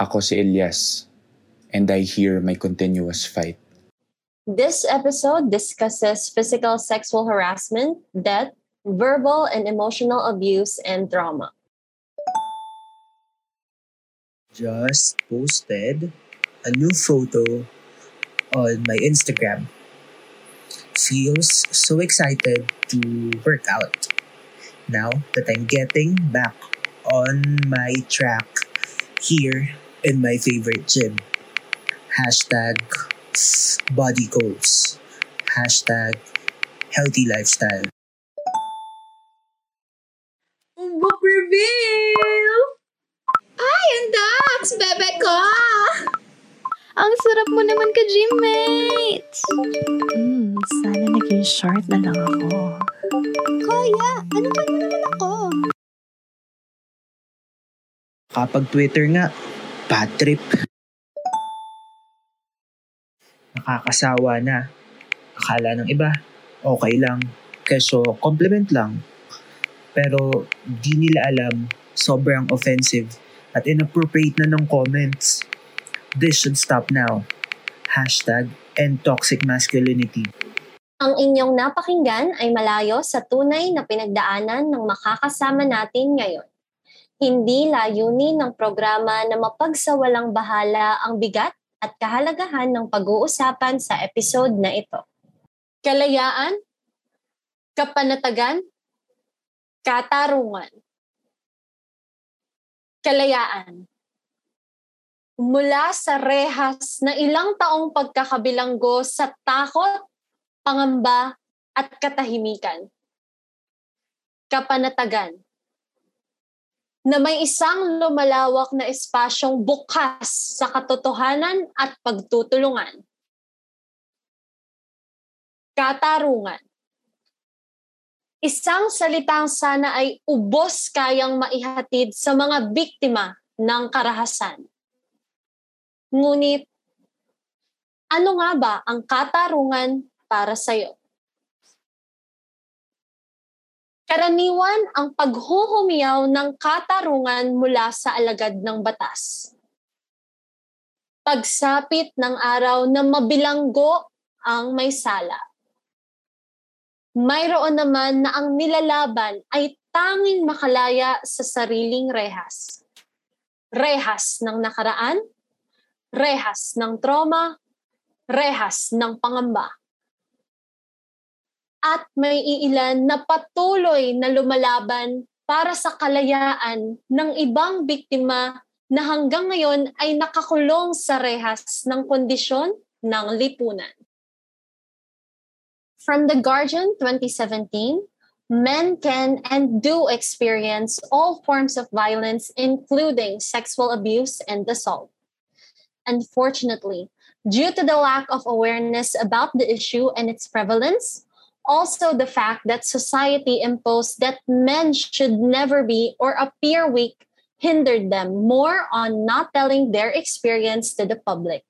Ako si Elias, and I hear my continuous fight. This episode discusses physical sexual harassment, death, verbal and emotional abuse, and trauma. Just posted a new photo on my Instagram. Feels so excited to work out. Now that I'm getting back on my track here in my favorite gym. Hashtag body goals. Hashtag healthy lifestyle. Book reveal! Ay, ang dogs, bebe ko! Ang sarap mo naman ka, gymmates! Sana naging short na lang ako. Kuya, ano ba naman ako? Kapag Twitter nga, bad trip. Nakakasawa na. Akala ng iba, okay lang. Keso, compliment lang. Pero di nila alam, sobrang offensive at inappropriate na ng comments. This should stop now. Hashtag end toxic masculinity. Ang inyong napakinggan ay malayo sa tunay na pinagdaanan ng makakasama natin ngayon. Hindi layunin ng programa na mapagsawalang bahala ang bigat at kahalagahan ng pag-uusapan sa episode na ito. Kalayaan, kapanatagan, katarungan. Kalayaan. Mula sa rehas na ilang taong pagkakabilanggo sa takot, pangamba, at katahimikan. Kapanatagan. Na may isang lumalawak na espasyong bukas sa katotohanan at pagtutulungan. Katarungan. Isang salitang sana ay ubos kayang maihatid sa mga biktima ng karahasan. Ngunit, ano nga ba ang katarungan para sa'yo? Karaniwan ang paghuhumiyaw ng katarungan mula sa alagad ng batas. Pagsapit ng araw na mabilanggo ang may sala. Mayroon naman na ang nilalaban ay tanging makalaya sa sariling rehas. Rehas ng nakaraan, rehas ng trauma, rehas ng pangamba. At may iilan na patuloy na lumalaban para sa kalayaan ng ibang biktima na hanggang ngayon ay nakakulong sa rehas ng kondisyon ng lipunan. From the Guardian 2017, men can and do experience all forms of violence including sexual abuse and assault. Unfortunately, due to the lack of awareness about the issue and its prevalence, also, the fact that society imposed that men should never be or appear weak hindered them more on not telling their experience to the public.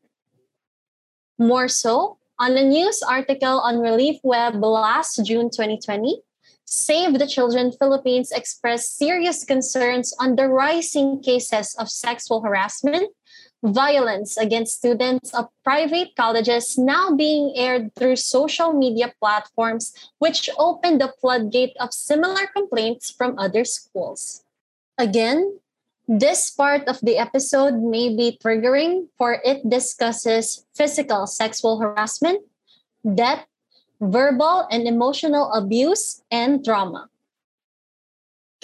More so, on a news article on Relief Web last June 2020, Save the Children Philippines expressed serious concerns on the rising cases of sexual harassment, violence against students of private colleges now being aired through social media platforms, which opened the floodgate of similar complaints from other schools. Again, this part of the episode may be triggering, for it discusses physical sexual harassment, death, verbal and emotional abuse, and trauma.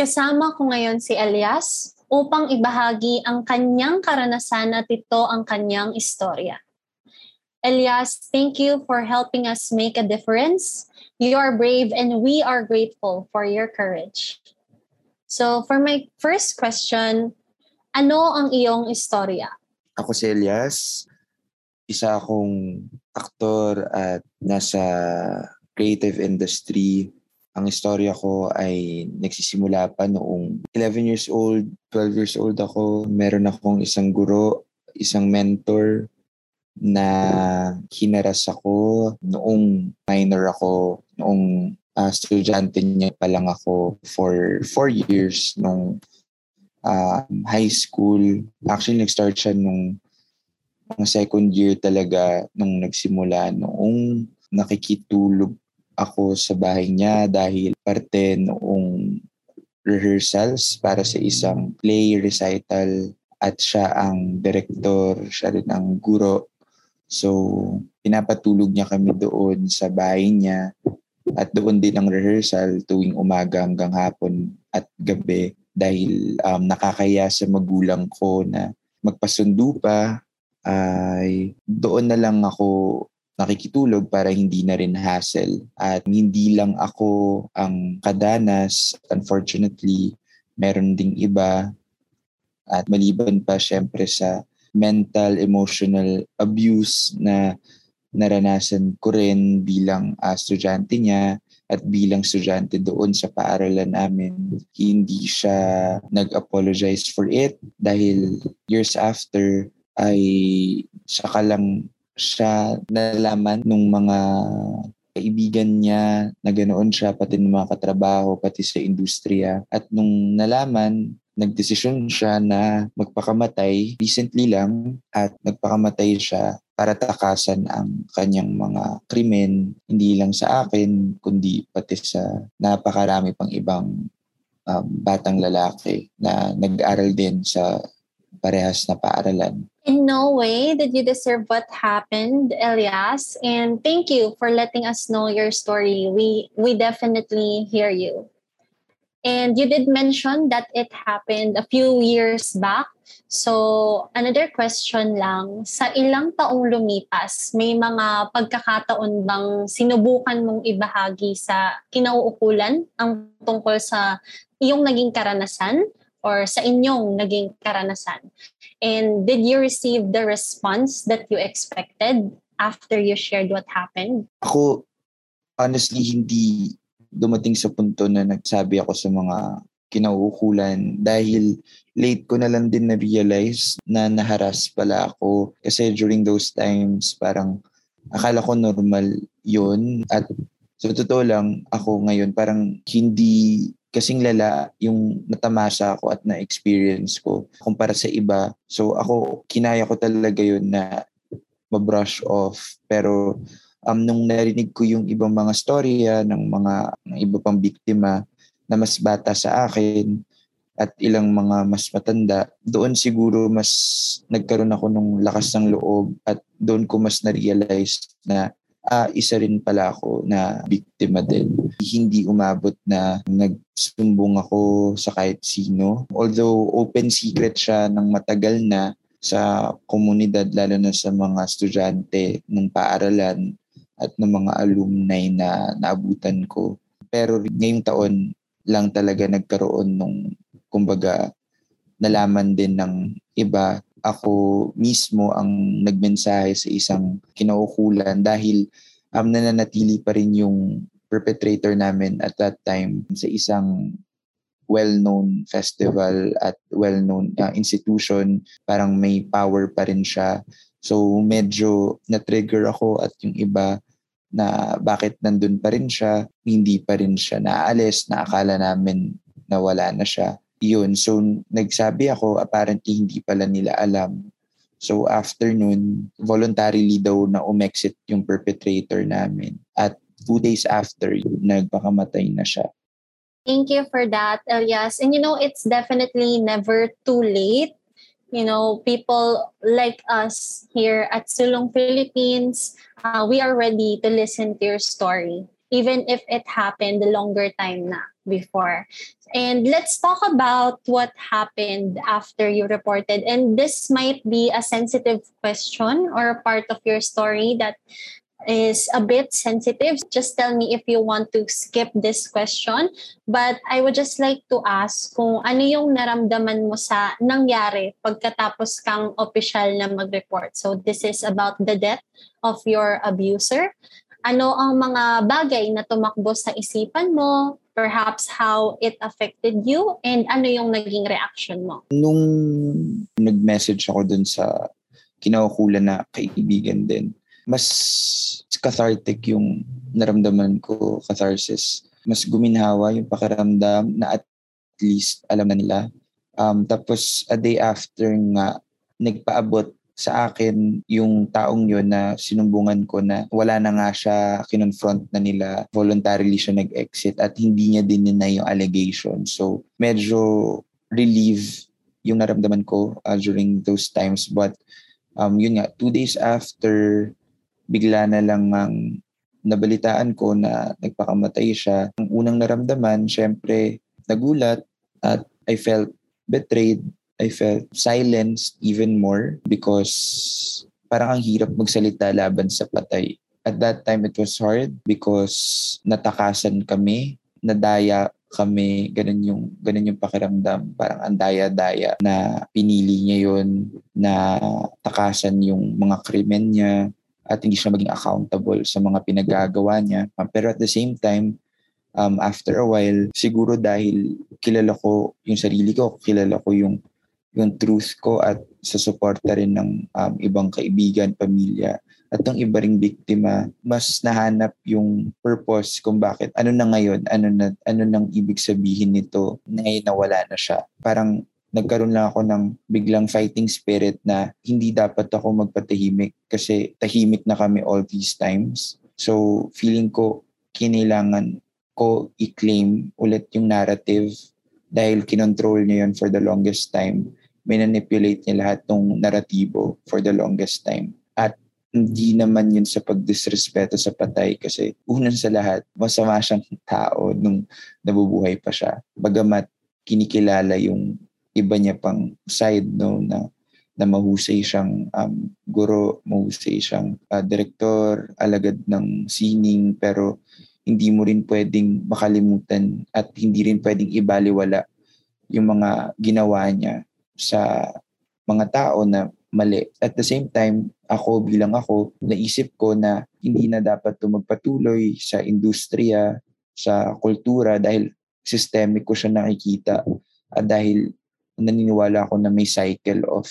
Kasama ko ngayon si Elias, upang ibahagi ang kanyang karanasan at ito ang kanyang istorya. Elias, thank you for helping us make a difference. You are brave and we are grateful for your courage. So for my first question, ano ang iyong istorya? Ako si Elias, isa akong aktor at nasa creative industry. Ang istorya ko ay nagsisimula pa noong 11 years old, 12 years old ako. Meron akong isang guro, isang mentor na hinaras ako noong minor ako, noong estudyante niya pa lang ako for 4 years nung high school. Actually, nag-start siya nung second year talaga nung nagsimula. Noong nakikitulog ako sa bahay niya dahil parte noong rehearsals para sa isang play recital at siya ang director, siya rin ang guro. So, pinapatulog niya kami doon sa bahay niya at doon din ang rehearsal tuwing umaga hanggang hapon at gabi dahil nakakaya sa magulang ko na magpasundo pa ay doon na lang ako nakikitulog para hindi na rin hassle. At hindi lang ako ang kadanas. Unfortunately, meron ding iba. At maliban pa syempre sa mental, emotional abuse na naranasan ko rin bilang estudyante niya at bilang estudyante doon sa paaralan namin. Hindi siya nag-apologize for it dahil years after ay saka lang siya nalaman nung mga kaibigan niya na ganoon siya, pati ng mga katrabaho, pati sa industriya. At nung nalaman, nagdesisyon siya na magpakamatay recently lang at nagpakamatay siya para takasan ang kanyang mga krimen, hindi lang sa akin kundi pati sa napakarami pang ibang batang lalaki na nag-aral din sa parehas na paaralan. In no way did you deserve what happened, Elias. And thank you for letting us know your story. We definitely hear you. And you did mention that it happened a few years back. So another question lang, sa ilang taong lumipas, may mga pagkakataon bang sinubukan mong ibahagi sa kinauukulan ang tungkol sa iyong naging karanasan or sa inyong naging karanasan? And did you receive the response that you expected after you shared what happened? Ako, honestly, hindi dumating sa punto na nagsabi ako sa mga kinauukulan dahil late ko na lang din na-realize na naharas pala ako. Kasi during those times, parang akala ko normal yun. At sa totoo lang, ako ngayon parang hindi kasing lala yung natamasa ako at na-experience ko kumpara sa iba. So ako, kinaya ko talaga yun na mabrush off. Pero nung narinig ko yung ibang mga storya ng mga iba pang biktima na mas bata sa akin at ilang mga mas matanda, doon siguro mas nagkaroon ako ng lakas ng loob at doon ko mas na-realize na isa rin pala ako na biktima din. Hindi umabot na nagsumbong ako sa kahit sino. Although open secret siya ng matagal na sa komunidad, lalo na sa mga estudyante ng paaralan at ng mga alumni na naabutan ko. Pero ngayong taon lang talaga nagkaroon ng, kumbaga, nalaman din ng iba. Ako mismo ang nagmensahe sa isang kinauukulan dahil nananatili pa rin yung perpetrator namin at that time sa isang well-known festival at well-known institution. Parang may power pa rin siya. So medyo na-trigger ako at yung iba na bakit nandun pa rin siya, hindi pa rin siya naalis, naakala namin na wala na siya. Yun, so nagsabi ako, apparently hindi pala nila alam. So after noon, voluntarily daw na umexit yung perpetrator namin. At 2 days after, nagpakamatay na siya. Thank you for that, Elias. And it's definitely never too late. People like us here at Sulong Philippines, we are ready to listen to your story, even if it happened a longer time na before. And let's talk about what happened after you reported. And this might be a sensitive question or a part of your story that is a bit sensitive. Just tell me if you want to skip this question. But I would just like to ask kung ano yung naramdaman mo sa nangyari pagkatapos kang opisyal na mag-report. So this is about the death of your abuser. Ano ang mga bagay na tumakbo sa isipan mo? Perhaps how it affected you? And ano yung naging reaction mo? Nung nag-message ako dun sa kinaukulan na kaibigan din, mas cathartic yung naramdaman ko, catharsis. Mas guminhawa yung pakiramdam na at least alam na nila Tapos a day after nga, nagpaabot sa akin yung taong yun na sinumbungan ko na wala na nga siya, kinonfront na nila, voluntarily siya nag-exit at hindi niya din na yung allegation. So medyo relief yung naramdaman ko during those times. But yun nga, 2 days after, bigla na lang ang nabalitaan ko na nagpakamatay siya. Ang unang naramdaman, syempre nagulat at I felt betrayed. I felt silenced even more because parang ang hirap magsalita laban sa patay. At that time, it was hard because natakasan kami, nadaya kami, ganun yung pakiramdam. Parang ang daya-daya na pinili niya yun, na takasan yung mga krimen niya at hindi siya maging accountable sa mga pinagagawa niya. Pero at the same time, after a while, siguro dahil kilala ko yung sarili ko, kilala ko yung truth ko at sa suporta rin ng ibang kaibigan, pamilya, at ng iba ring biktima, mas nahanap yung purpose kung bakit. Ano na ngayon? Ano nang ibig sabihin nito na nawala na siya? Parang nagkaroon lang ako ng biglang fighting spirit na hindi dapat ako magpatahimik kasi tahimik na kami all these times. So feeling ko kinailangan ko i-claim ulit yung narrative dahil kinontrol niya yun for the longest time. Manipulate niya lahat ng naratibo for the longest time. At hindi naman yun sa pagdisrespeto sa patay kasi unang sa lahat, masama siyang tao nung nabubuhay pa siya. Bagamat kinikilala yung iba niya pang side, no, na mahusay siyang guro, mahusay siyang direktor, alagad ng sining, pero hindi mo rin pwedeng makalimutan at hindi rin pwedeng ibaliwala yung mga ginawa niya sa mga tao na mali. At the same time, ako bilang ako, naisip ko na hindi na dapat ito magpatuloy sa industriya, sa kultura, dahil systemic ko siya nakikita at dahil naniniwala ako na may cycle of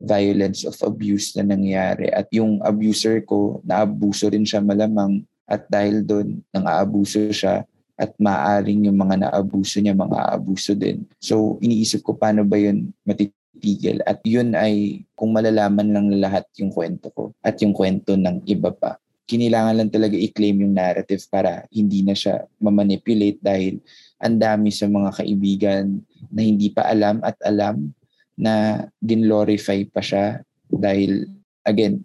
violence, of abuse na nangyari. At yung abuser ko, naabuso rin siya malamang. At dahil doon, nang-aabuso siya at maaaring yung mga naabuso niya, mga aabuso din. So, iniisip ko paano ba yun matitigil. At yun ay kung malalaman lang lahat yung kwento ko at yung kwento ng iba pa. Kailangan lang talaga i-claim yung narrative para hindi na siya ma-manipulate dahil ang dami sa mga kaibigan na hindi pa alam at alam na dinglorify pa siya dahil, again,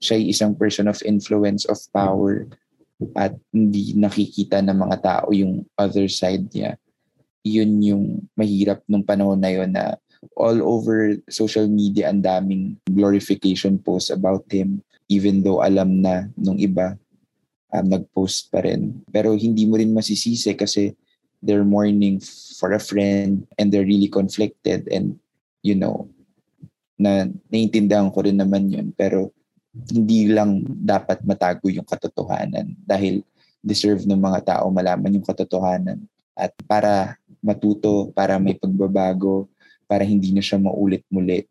siya isang person of influence, of power, at hindi nakikita ng mga tao yung other side niya. Yun yung mahirap nung panahon na yun na all over social media ang daming glorification posts about him, even though alam na nung iba nag-post pa rin. Pero hindi mo rin masisisi kasi they're mourning for a friend and they're really conflicted, and you know, na naiintindihan ko rin naman yun, pero hindi lang dapat matago yung katotohanan dahil deserve ng mga tao malaman yung katotohanan at para matuto, para may pagbabago, para hindi na siya maulit-mulit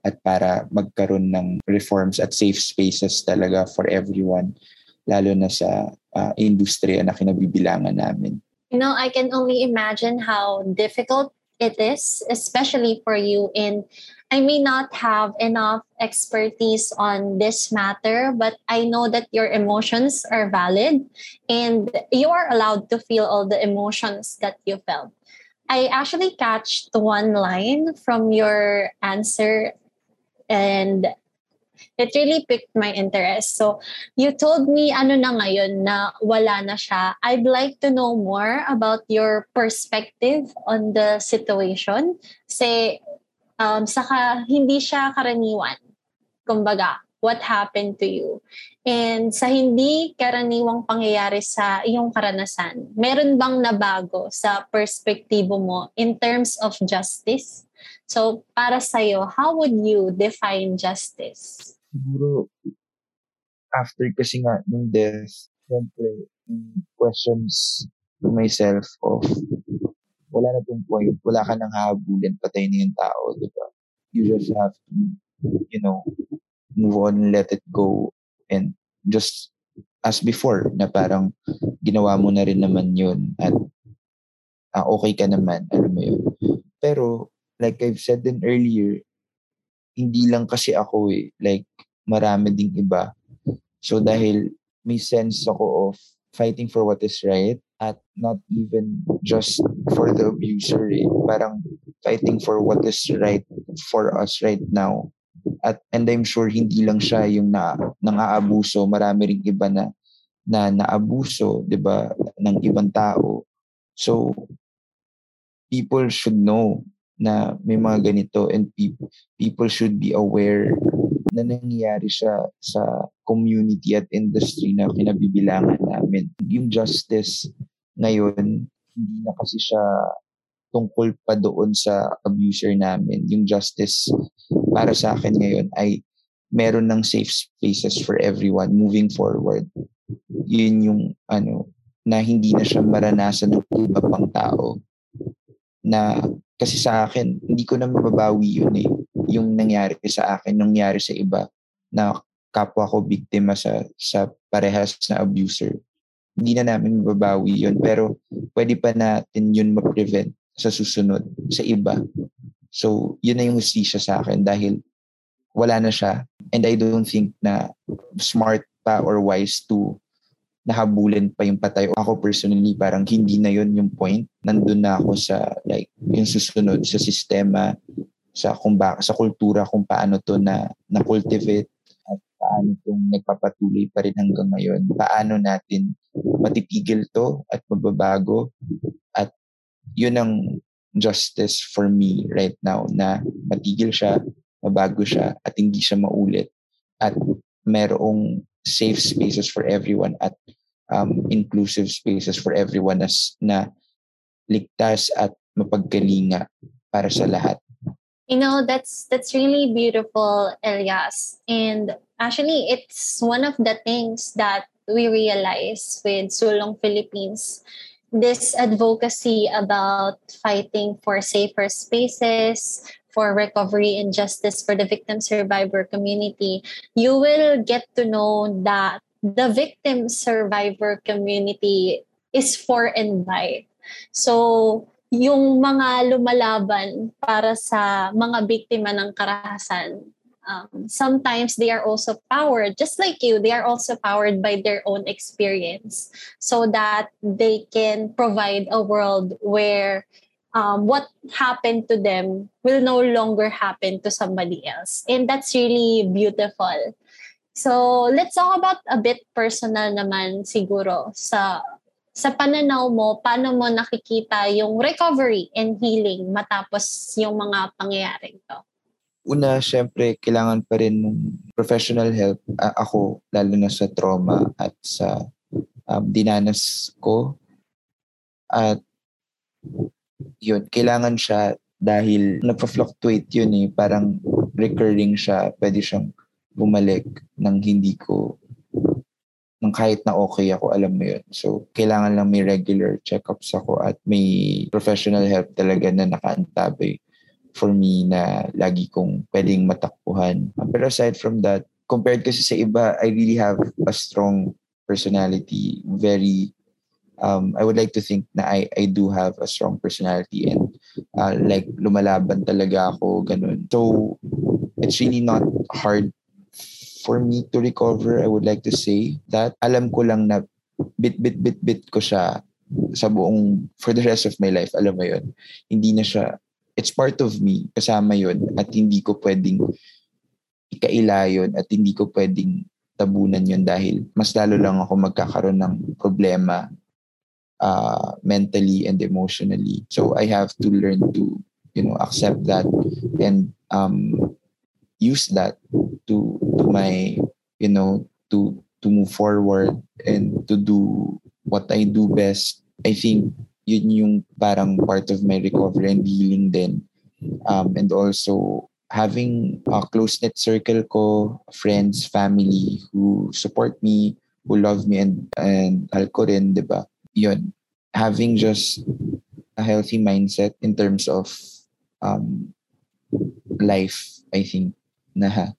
at para magkaroon ng reforms at safe spaces talaga for everyone, lalo na sa industriya na kinabibilangan namin. You know, I can only imagine how difficult it is, especially for you, and I may not have enough expertise on this matter, but I know that your emotions are valid and you are allowed to feel all the emotions that you felt. I actually catched one line from your answer and it really piqued my interest. So you told me ano na ngayon na wala na siya. I'd like to know more about your perspective on the situation. Kasi saka hindi siya karaniwan. Kumbaga, what happened to you? And sa hindi karaniwang pangyayari sa iyong karanasan, meron bang nabago sa perspektibo mo in terms of justice? So, para sa'yo, how would you define justice? Siguro, after kasi nga nung death, siyempre, questions to myself of wala na tong point, wala ka nang hahabulin, patay na yung tao, diba? You just have to, you know, move on, let it go, and just as before, na parang ginawa mo na rin naman yun at okay ka naman, alam mo yun. Pero like I've said then earlier, hindi lang kasi ako eh. Like, marami ding iba. So dahil may sense ako of fighting for what is right at not even just for the abuser eh. Parang fighting for what is right for us right now. And I'm sure hindi lang siya yung nang aabuso. Marami ring iba na naabuso, di ba, ng ibang tao. So, people should know na may mga ganito and people should be aware na nangyayari siya sa community at industry na pinabibilangan namin. Yung justice ngayon, hindi na kasi siya tungkol pa doon sa abuser namin. Yung justice para sa akin ngayon ay meron ng safe spaces for everyone moving forward. Yun yung na hindi na siya maranasan ng iba pang tao. Na kasi sa akin, hindi ko na mababawi yun eh. Yung nangyari sa akin, nangyari sa iba, na kapwa ko biktima sa parehas na abuser. Hindi na namin mababawi yun, pero pwede pa natin yun ma-prevent sa susunod, sa iba. So, yun na yung hustisya sa akin dahil wala na siya. And I don't think na smart pa or wise to nahabulan pa yung patay. Ako personally, parang hindi na yun yung point. Nandun na ako sa like yung susunod sa sistema, sa kultura kung paano to na cultivate at paano itong nagpapatuloy pa rin hanggang ngayon. Paano natin matipigil to at mababago. At yun ang justice for me right now, na matigil siya, mabago siya, at hindi siya maulit. At merong safe spaces for everyone at inclusive spaces for everyone na ligtas at mapagkalinga para sa lahat. You know, that's really beautiful, Elias. And actually, it's one of the things that we realize with Sulong Philippines. This advocacy about fighting for safer spaces, for recovery and justice for the victim survivor community, you will get to know that the victim survivor community is for and by. So, yung mga lumalaban para sa mga biktima ng karahasan, sometimes they are also powered, just like you, they are also powered by their own experience so that they can provide a world where what happened to them will no longer happen to somebody else. And that's really beautiful. So let's talk about a bit personal naman siguro. Sa pananaw mo, paano mo nakikita yung recovery and healing matapos yung mga pangyayaring to? Una, syempre, kailangan pa rin ng professional help. Ako, lalo na sa trauma at sa dinanas ko. At yun, kailangan siya dahil nagpa-fluctuate yun eh. Parang recurring siya. Pwede siyang bumalik ng hindi ko, ng kahit na okay ako, alam mo yun. So, kailangan lang may regular checkups ako at may professional help talaga na nakaantabay for me na lagi kong pwedeng matakpuhan. Pero aside from that, compared kasi sa iba, I really have a strong personality. Very I would like to think na I do have a strong personality and like lumalaban talaga ako, ganun. So, it's really not hard for me to recover. I would like to say that alam ko lang na bit ko siya sa buong, for the rest of my life, alam mo yun. Hindi na siya, it's part of me, kasama yun, at hindi ko pwedeng ikaila yun at hindi ko pwedeng tabunan yun dahil mas lalo lang ako magkakaroon ng problema mentally and emotionally. So I have to learn to, accept that and use that to my, to move forward and to do what I do best. I think yun yung parang part of my recovery and healing din. And also having a close-knit circle ko, friends, family who support me, who love me and mahal ko rin, di ba? Yun, having just a healthy mindset in terms of life, I think, na,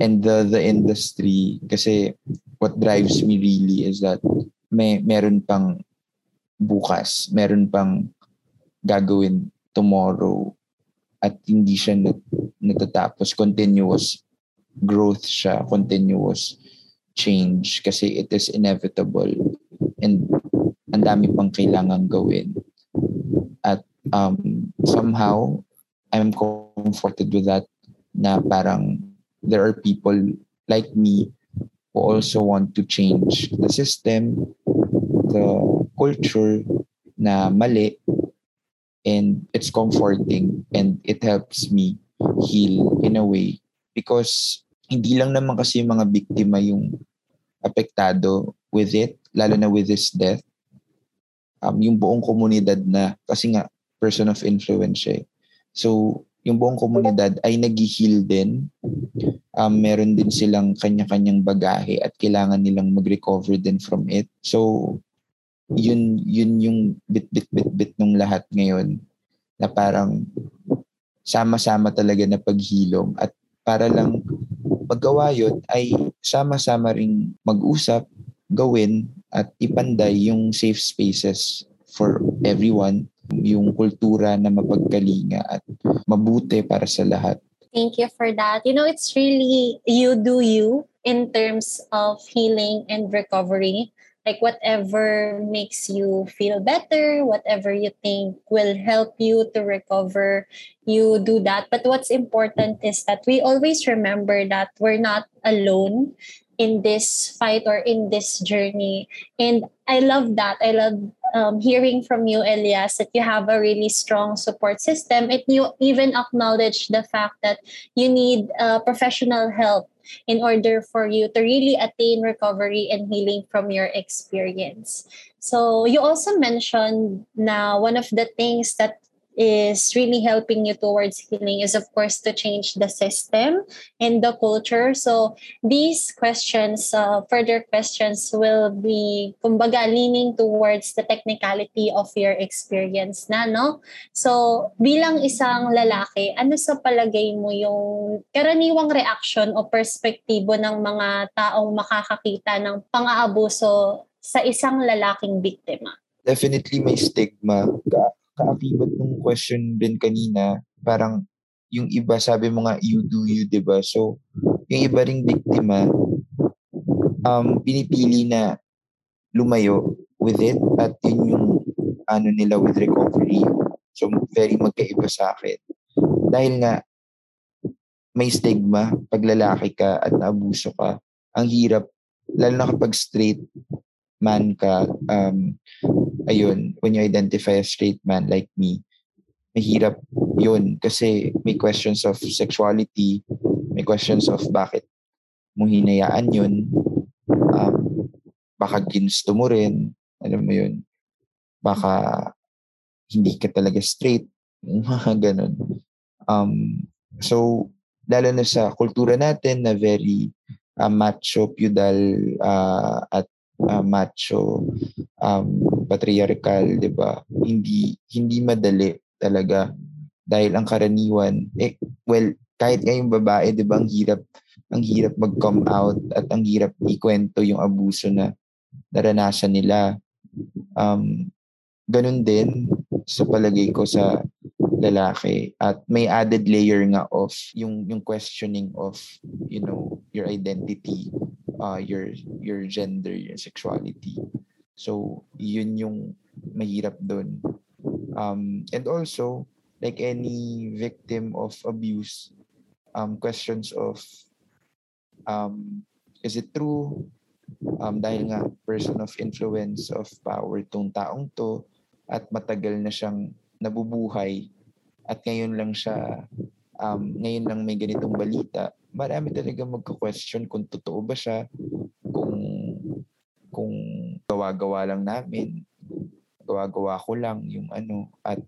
and the industry, kasi what drives me really is that meron pang bukas, meron pang gagawin tomorrow at hindi siya natatapos. Continuous growth siya, continuous change kasi it is inevitable and ang dami pang kailangang gawin. At somehow, I'm comforted with that na parang there are people like me who also want to change the system, the culture na mali, and it's comforting and it helps me heal in a way because hindi lang naman kasi yung mga biktima yung apektado with it, lalo na with this death. Yung buong komunidad na, kasi nga person of influence eh. So, yung buong komunidad ay nag-heal din. Meron din silang kanya-kanyang bagahe at kailangan nilang mag-recover din from it. So, yun yung bit-bit-bit-bit nung lahat ngayon na parang sama-sama talaga na paghilom at para lang paggawa yun ay sama-sama ring mag-usap, gawin at ipanday yung safe spaces for everyone, yung kultura na mapagkalinga at mabuti para sa lahat. Thank you for that. You know, it's really you do you in terms of healing and recovery. Like whatever makes you feel better, whatever you think will help you to recover, you do that. But what's important is that we always remember that we're not alone in this fight or in this journey. And I love that. I love hearing from you, Elias, that you have a really strong support system. And you even acknowledge the fact that you need professional help in order for you to really attain recovery and healing from your experience. So you also mentioned now one of the things that is really helping you towards healing is, of course, to change the system and the culture. So these questions, further questions, will be, kumbaga, leaning towards the technicality of your experience na, no? So bilang isang lalaki, ano sa palagay mo yung karaniwang reaction o perspektibo ng mga taong makakakita ng pang-aabuso sa isang lalaking biktima? Definitely may stigma ka. Kaakibat ng question din kanina, parang yung iba, sabi mo nga, you do you, diba? So, yung iba ring biktima, pinipili na lumayo with it at yun yung ano nila with recovery. So, very magkaiba sa akin. Dahil nga, may stigma pag lalaki ka at naabuso ka. Ang hirap, lalo na kapag straight man ka, ayun, when you identify a straight man like me, mahirap yun kasi may questions of sexuality, may questions of bakit mo hinayaan yun, baka ginusto mo rin, alam mo yun, baka hindi ka talaga straight, mga ganun. So, lalo na sa kultura natin na very macho, feudal, at macho, patriarchal, di ba? Hindi madali talaga dahil ang karaniwan, kahit ngayong babae, di ba, ang hirap mag-come out at ang hirap ikwento yung abuso na naranasan nila. Ganun din sa palagay ko sa lalaki at may added layer nga of yung questioning of, you know, your identity. Your gender, your sexuality. So, yun yung mahirap dun. And also, like any victim of abuse, questions of, is it true? Dahil nga, person of influence, of power, tong taong to, at matagal na siyang nabubuhay, at ngayon lang siya, ngayon lang may ganitong balita. Marami talaga magka-question kung totoo ba siya, kung gawa-gawa lang namin, gawa-gawa ko lang yung ano, at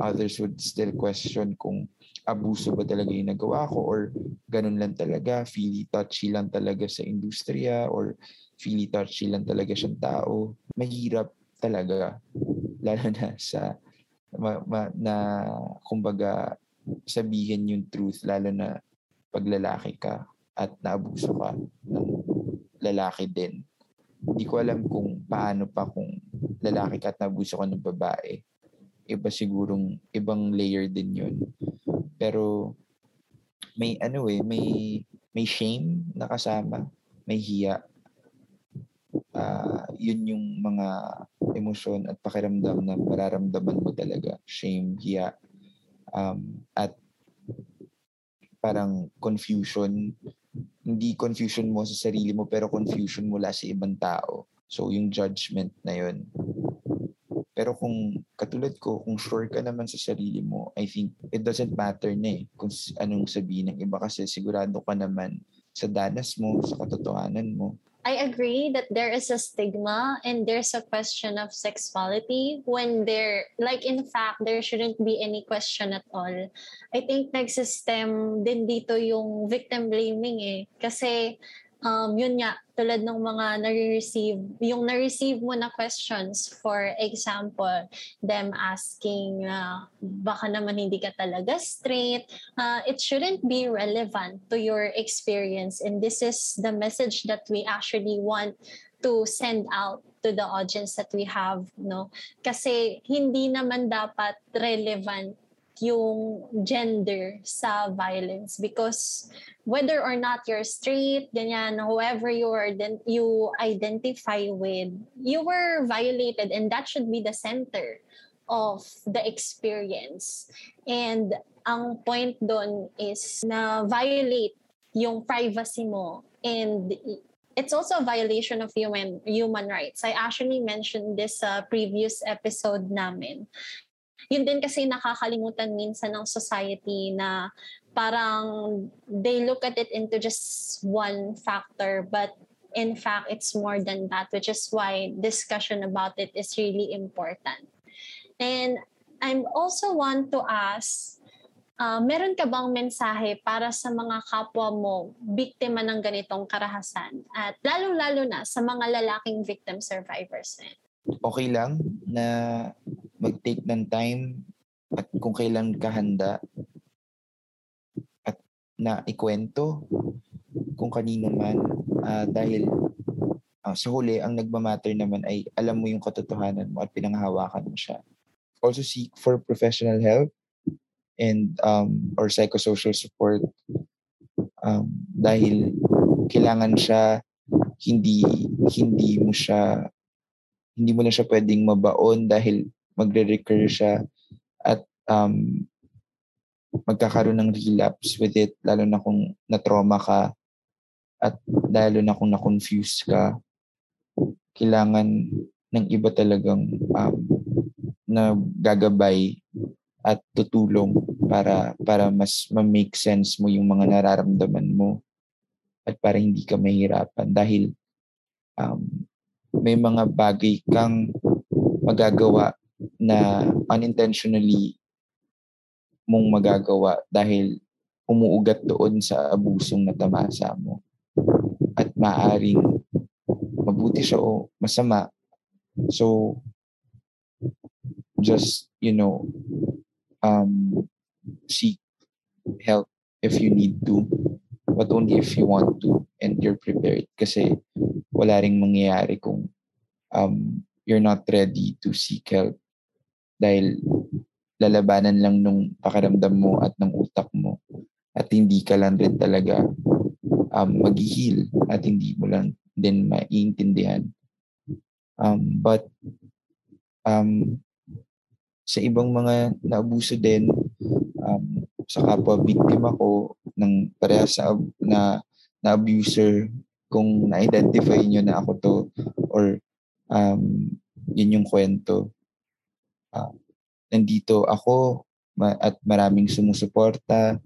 others would still question kung abuso ba talaga yung nagawa ko or ganun lang talaga, feely touchy lang talaga sa industriya or feely touchy lang talaga siyang tao. Mahirap talaga, lalo na sa, na kumbaga sabihin yung truth, lalo na pag lalaki ka at naabuso ka ng lalaki din. Hindi ko alam kung paano pa kung lalaki ka at naabuso ka ng babae. Iba sigurong, ibang layer din yun. pero may ano eh, may shame na kasama, may hiya. Yun yung mga emosyon at pakiramdam na mararamdaman mo talaga. Shame, hiya, at parang confusion. Hindi confusion mo sa sarili mo, pero confusion mula sa ibang tao. So, yung judgment na yun. Pero kung, katulad ko, kung sure ka naman sa sarili mo, I think it doesn't matter na eh kung anong sabihin ng iba kasi sigurado ka naman sa danas mo, sa katotohanan mo. I agree that there is a stigma and there's a question of sexuality when there, like in fact, there shouldn't be any question at all. I think nagsistem din dito yung victim blaming eh. Kasi yun nga, tulad ng mga na-receive mo na questions, for example, them asking, baka naman hindi ka talaga straight, it shouldn't be relevant to your experience. And this is the message that we actually want to send out to the audience that we have, no? Kasi hindi naman dapat relevant yung gender sa violence, because whether or not you're straight, ganyan, whoever you identify with, you were violated and that should be the center of the experience. And ang point dun is na violate yung privacy mo, and it's also a violation of human rights. I actually mentioned this sa previous episode namin. Yun din kasi nakakalimutan minsan ng society na parang they look at it into just one factor, but in fact, it's more than that, which is why discussion about it is really important. And I also want to ask, meron ka bang mensahe para sa mga kapwa mo, biktima ng ganitong karahasan? At lalo-lalo na sa mga lalaking victim survivors. Okay lang na mag-take ng time at kung kailan ka handa at na ikwento kung kanino man, dahil sa huli ang nagmamatter naman ay alam mo yung katotohanan mo at pinanghahawakan mo siya. Also seek for professional help and or psychosocial support, dahil kailangan siya, hindi mo na siya pwedeng mabaon dahil magre-recur siya at magkakaroon ng relapse with it, lalo na kung na-trauma ka at lalo na kung na-confuse ka. Kailangan ng iba talagang na gagabay at tutulong para mas ma-make sense mo yung mga nararamdaman mo at para hindi ka mahirapan, dahil may mga bagay kang magagawa na unintentionally mong magagawa dahil umuugat doon sa abusong natamasa mo. At maaring mabuti siya o masama. So, just, seek help if you need to. But only if you want to and you're prepared. Kasi wala ring mangyayari kung you're not ready to seek help. Dahil lalabanan lang nung pakiramdam mo at ng utak mo at hindi ka lang rin talaga mag-heal at hindi mo lang din maiintindihan. But sa ibang mga naabuso din, sa kapwa biktima ko ng parehas na abuser, kung na-identify nyo na ako to or yun yung kwento, nandito ako at maraming sumusuporta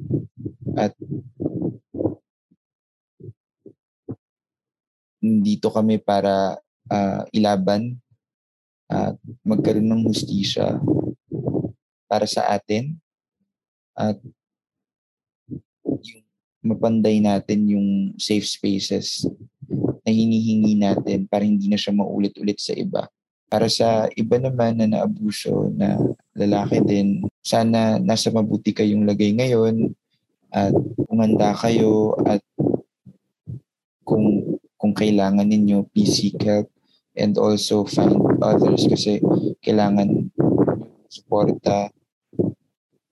at nandito kami para ilaban at magkaroon ng hustisya para sa atin at yung mapanday natin yung safe spaces na hinihingi natin para hindi na siya maulit-ulit sa iba. Para sa iba naman na naabuso na lalaki din, sana nasa mabuti kayong lagay ngayon at umanda kayo at kung kailangan ninyo, please seek help and also find others kasi kailangan suporta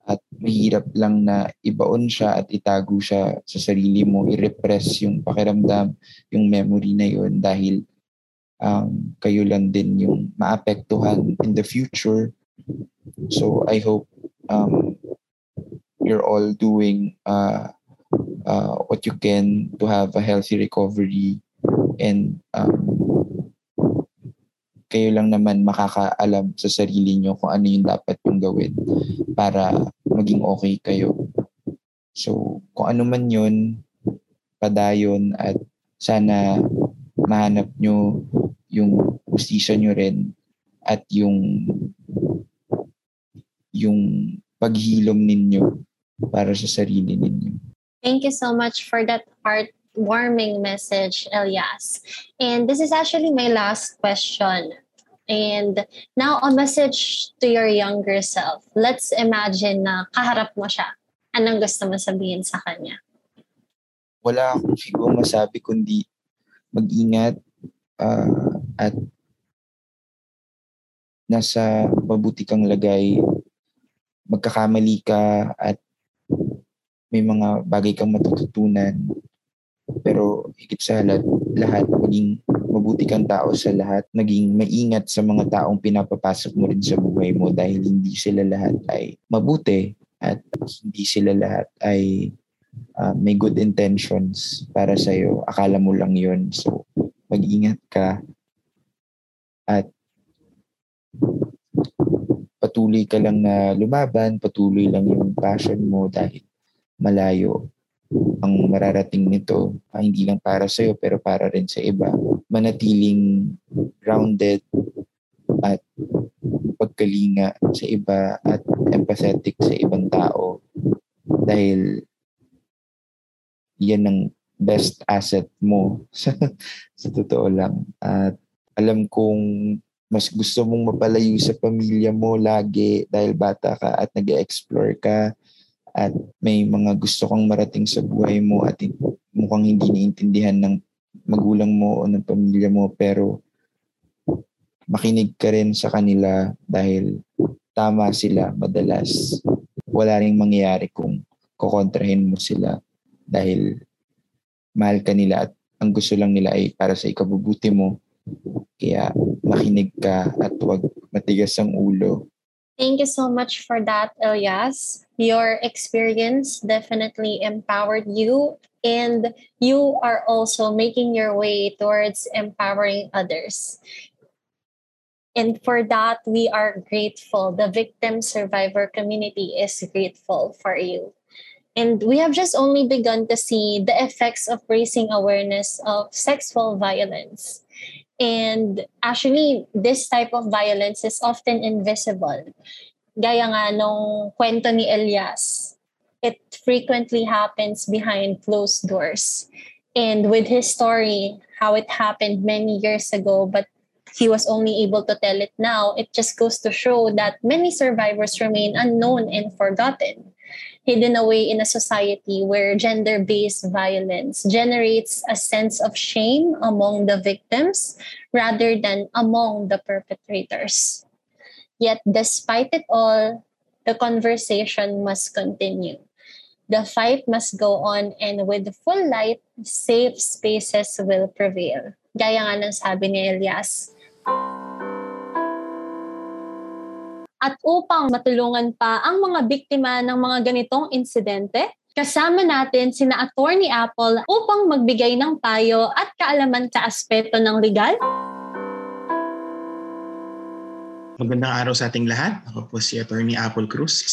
at mahirap lang na ibaon siya at itago siya sa sarili mo, i-repress yung pakiramdam, yung memory na yun dahil kayo lang din yung maapektuhan in the future. So I hope you're all doing what you can to have a healthy recovery, and kayo lang naman makakaalam sa sarili nyo kung ano yung dapat yung gawin para maging okay kayo. So, kung ano man yun, padayon, at sana mahanap nyo yung justisya nyo rin at yung paghilom ninyo para sa sarili ninyo. Thank you so much for that heartwarming message, Elias. And this is actually my last question. And now, a message to your younger self. Let's imagine na kaharap mo siya. Anong gusto mo sabihin sa kanya? Wala akong siguro masabi kundi mag-ingat at nasa mabuti kang lagay. Magkakamali ka at may mga bagay kang matututunan, pero higit sa lahat maging mabuti kang tao sa lahat, maging maingat sa mga taong pinapapasok mo rin sa buhay mo dahil hindi sila lahat ay mabuti at hindi sila lahat ay may good intentions para sa'yo, akala mo lang yun. So mag-ingat ka at patuloy ka lang na lumaban, patuloy lang yung passion mo dahil malayo ang mararating nito, hindi lang para sa'yo pero para rin sa iba. Manatiling grounded at pagkalinga sa iba at empathetic sa ibang tao dahil yan ang best asset mo sa totoo lang. At alam kong mas gusto mong mapalayo sa pamilya mo lagi dahil bata ka at nag-explore ka at may mga gusto kang marating sa buhay mo at mukhang hindi naiintindihan ng magulang mo o ng pamilya mo, pero makinig ka rin sa kanila dahil tama sila madalas. Wala ring mangyayari kung kukontrahin mo sila dahil mahal ka nila at ang gusto lang nila ay para sa ikabubuti mo. Kaya makinig ka at huwag matigas ang ulo. Thank you so much for that, Elias. Your experience definitely empowered you, and you are also making your way towards empowering others. And for that, we are grateful. The victim survivor community is grateful for you. And we have just only begun to see the effects of raising awareness of sexual violence. And actually, this type of violence is often invisible. Gaya nga nung kwento ni Elias, it frequently happens behind closed doors. And with his story, how it happened many years ago, but he was only able to tell it now, it just goes to show that many survivors remain unknown and forgotten, hidden away in a society where gender-based violence generates a sense of shame among the victims rather than among the perpetrators. Yet, despite it all, the conversation must continue. The fight must go on, and with full light, safe spaces will prevail. Gaya nga ng sabi ni Elias. At upang matulungan pa ang mga biktima ng mga ganitong insidente, kasama natin sina Attorney Apple upang magbigay ng payo at kaalaman sa aspeto ng legal. Magandang araw sa ating lahat. Ako po si Attorney Apple Cruz,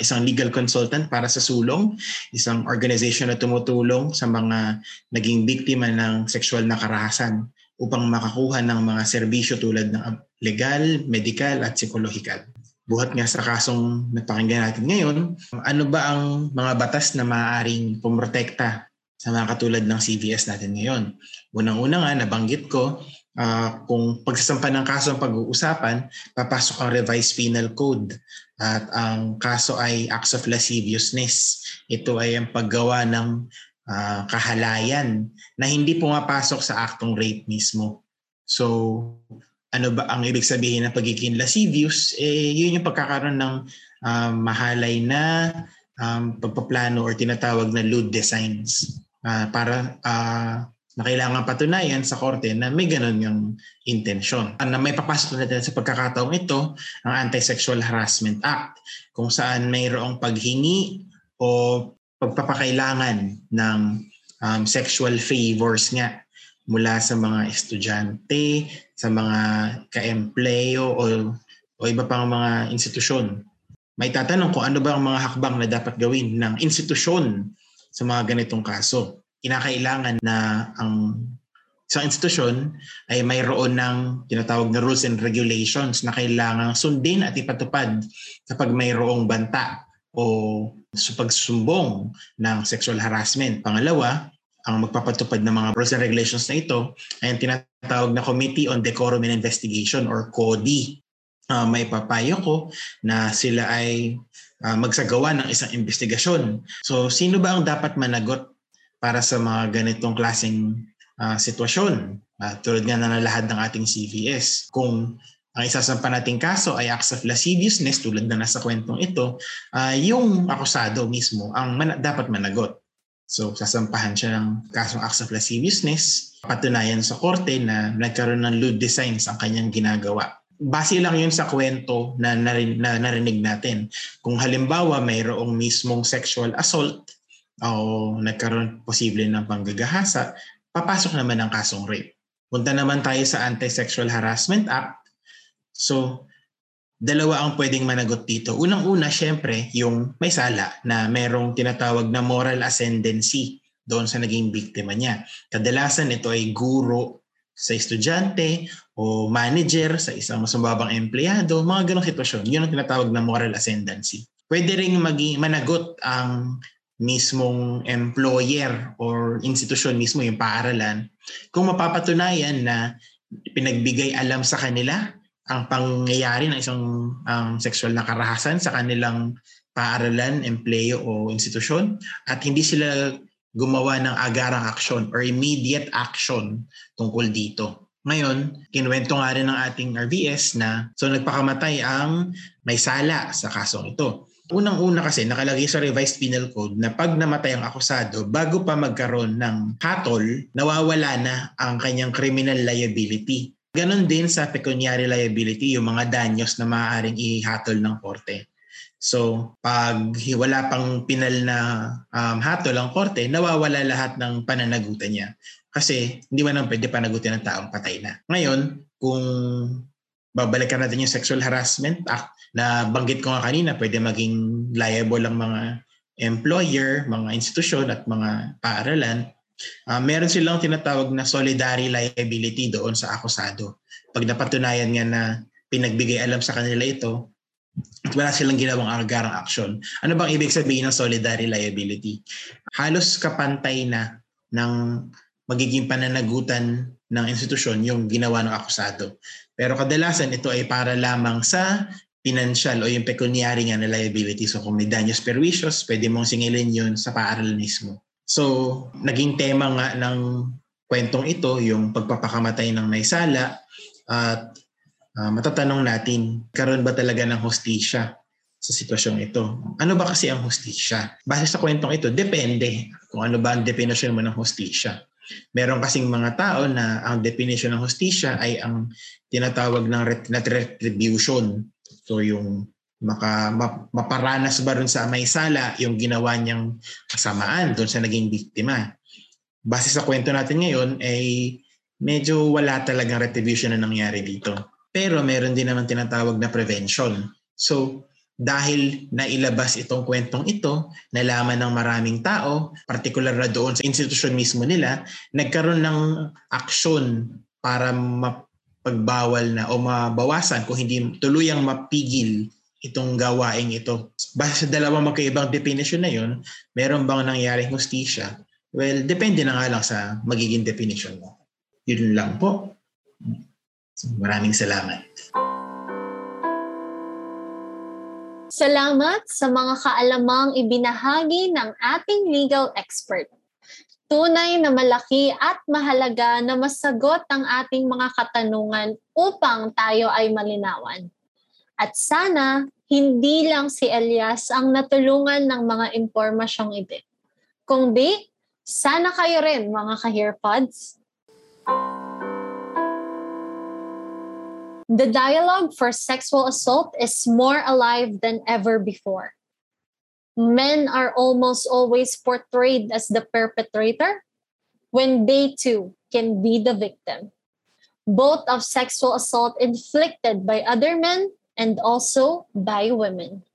isang legal consultant para sa Sulong, isang organization na tumutulong sa mga naging biktima ng sexual na karahasan upang makakuha ng mga serbisyo tulad ng legal, medical at psikolohikal. Buhat nga sa kasong napakinggan natin ngayon, ano ba ang mga batas na maaaring pumrotekta sa mga katulad ng CVS natin ngayon? Unang-una nga, nabanggit ko, kung pagsasampa ng kaso ang pag-uusapan, papasok ang revised penal code at ang kaso ay acts of lasciviousness. Ito ay ang paggawa ng kahalayan na hindi pumapasok sa aktong rape mismo. So, ano ba ang ibig sabihin ng pagiging lascivious? Yun yung pagkakaroon ng mahalay na pagpaplano or tinatawag na lewd designs para na kailangan patunayan sa korte na may ganun yung intensyon. Na may papasok natin sa pagkakataong ito ang Anti-Sexual Harassment Act kung saan mayroong paghingi o pagpapakailangan ng sexual favors nga mula sa mga estudyante, sa mga kaempleyo o iba pang mga institusyon. May tatanong kung ano ba ang mga hakbang na dapat gawin ng institusyon sa mga ganitong kaso. Kinakailangan na ang isang institusyon ay mayroon ng tinatawag na rules and regulations na kailangang sundin at ipatupad kapag mayroong banta o sa pagsumbong ng sexual harassment. Pangalawa, ang magpapatupad ng mga rules and regulations na ito ay ang tinatawag na Committee on Decorum and Investigation or CODI. May papayo ko na sila ay magsagawa ng isang investigasyon. So sino ba ang dapat managot para sa mga ganitong klaseng sitwasyon? Tulad nga na lahat ng ating CVS. Kung ang isasampa nating kaso ay acts of lasciviousness tulad na nasa kwentong ito, yung akusado mismo ang dapat managot. So sasampahan siya ng kasong acts of lasciviousness, patunayan sa korte na nagkaroon ng lewd designs ang kanyang ginagawa. Base lang yun sa kwento na narinig natin. Kung halimbawa mayroong mismong sexual assault o nagkaroon posible ng panggagahasa, papasok naman ang kasong rape. Punta naman tayo sa Anti-Sexual Harassment Act. So, dalawa ang pwedeng managot dito. Unang-una, syempre, yung may sala na merong tinatawag na moral ascendancy doon sa naging biktima niya. Kadalasan ito ay guro sa estudyante o manager sa isang mas mababang empleyado, mga ganong sitwasyon. Yun ang tinatawag na moral ascendancy. Pwede ring managot ang mismong employer or institusyon mismo, yung paaralan, kung mapapatunayan na pinagbigay alam sa kanila ang pangyayari ng isang sexual na karahasan sa kanilang paaralan, empleyo o institusyon at hindi sila gumawa ng agarang action or immediate action tungkol dito. Ngayon, kinuwento nga rin ng ating RVS na nagpakamatay ang may sala sa kasong ito. Unang-una kasi nakalagay sa Revised Penal Code na pag namatay ang akusado, bago pa magkaroon ng hatol, nawawala na ang kanyang criminal liability. Ganon din sa pecuniary liability, yung mga danyos na maaaring ihatol ng korte. So pag wala pang penal na hatol ang korte, nawawala lahat ng pananagutan niya. Kasi hindi man pwede panagutin ng taong patay na. Ngayon, kung babalikan natin yung Sexual Harassment Act na banggit ko nga kanina, pwede maging liable ang mga employer, mga institusyon at mga paaralan. Meron silang tinatawag na solidary liability doon sa akusado. Pag napatunayan nga na pinagbigay alam sa kanila ito at wala silang ginawang agarang action. Ano bang ibig sabihin ng solidary liability? Halos kapantay na ng magiging pananagutan ng institusyon yung ginawa ng akusado. Pero kadalasan ito ay para lamang sa financial o yung pecuniary nga na liability. So kung may daños perjuicios, pwede mong singilin yun sa paaralan mismo. So naging tema nga ng kwentong ito yung pagpapakamatay ng may sala at matatanong natin, karon ba talaga ng hostisya sa sitwasyong ito? Ano ba kasi ang hostisya? Base sa kwentong ito, depende kung ano ba ang definisyon mo ng hostisya. Meron kasing mga tao na ang definition ng hostisya ay ang tinatawag ng retribution. So yung maparanas ba rin sa may sala yung ginawa niyang kasamaan doon sa naging biktima. Base sa kwento natin ngayon ay medyo wala talagang retribution na nangyari dito. Pero meron din naman tinatawag na prevention. So dahil nailabas itong kwentong ito, nalaman ng maraming tao, partikular na doon sa institusyon mismo nila, nagkaroon ng aksyon para mapagbawal na o mabawasan kung hindi tuluyang mapigil itong gawaing ito. Base sa dalawang magkaibang definition na yun, meron bang nangyaring hostisya? Well, depende na nga lang sa magiging definition mo. Yun lang po. Maraming salamat. Salamat sa mga kaalamang ibinahagi ng ating legal expert. Tunay na malaki at mahalaga na masagot ang ating mga katanungan upang tayo ay malinawan. At sana hindi lang si Elias ang natulungan ng mga impormasyong ito. Kung di, sana kayo rin mga ka-Hearpods. The dialogue for sexual assault is more alive than ever before. Men are almost always portrayed as the perpetrator when they too can be the victim, both of sexual assault inflicted by other men and also by women.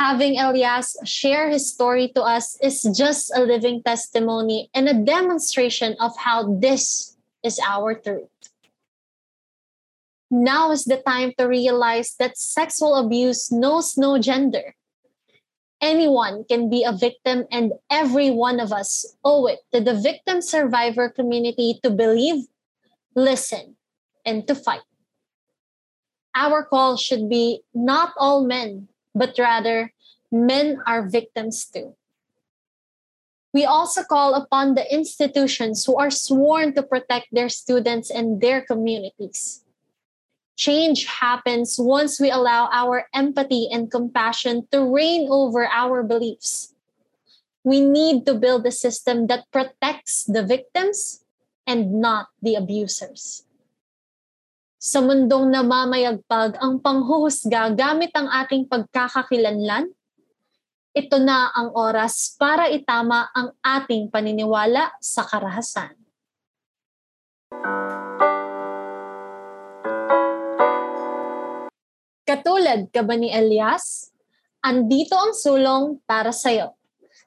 Having Elias share his story to us is just a living testimony and a demonstration of how this is our truth. Now is the time to realize that sexual abuse knows no gender. Anyone can be a victim, and every one of us owe it to the victim-survivor community to believe, listen, and to fight. Our call should be not all men, but rather men are victims too. We also call upon the institutions who are sworn to protect their students and their communities. Change happens once we allow our empathy and compassion to reign over our beliefs. We need to build a system that protects the victims and not the abusers. Sa mundong namamayagpag ang panghuhusga gamit ang ating pagkakakilanlan, ito na ang oras para itama ang ating paniniwala sa karahasan. Katulad ka ba ni Elias? Andito ang sulong para sa'yo.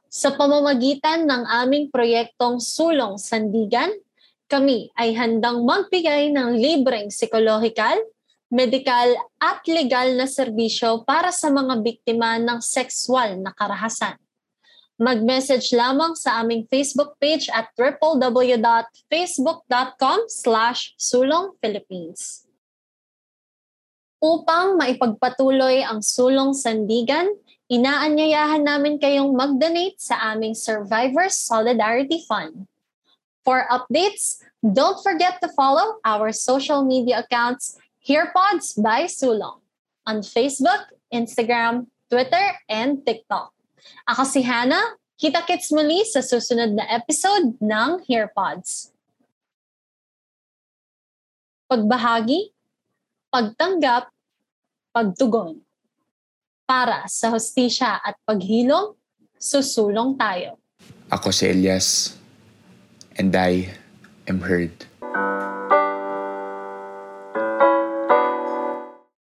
Sa pamamagitan ng aming proyektong Sulong Sandigan, kami ay handang magbigay ng libreng psikolohikal, medikal at legal na serbisyo para sa mga biktima ng sexual na karahasan. Mag-message lamang sa aming Facebook page at www.facebook.com/sulongphilippines. Upang maipagpatuloy ang Sulong Sandigan, inaanyayahan namin kayong mag-donate sa aming Survivors Solidarity Fund. For updates, don't forget to follow our social media accounts, Hearpods by Sulong, on Facebook, Instagram, Twitter, and TikTok. Ako si Hannah, kita-kits muli sa susunod na episode ng Hearpods. Pagbahagi, pagtanggap, pagtugon. Para sa hustisya at paghilong, susulong tayo. Ako si Elias. And I am heard.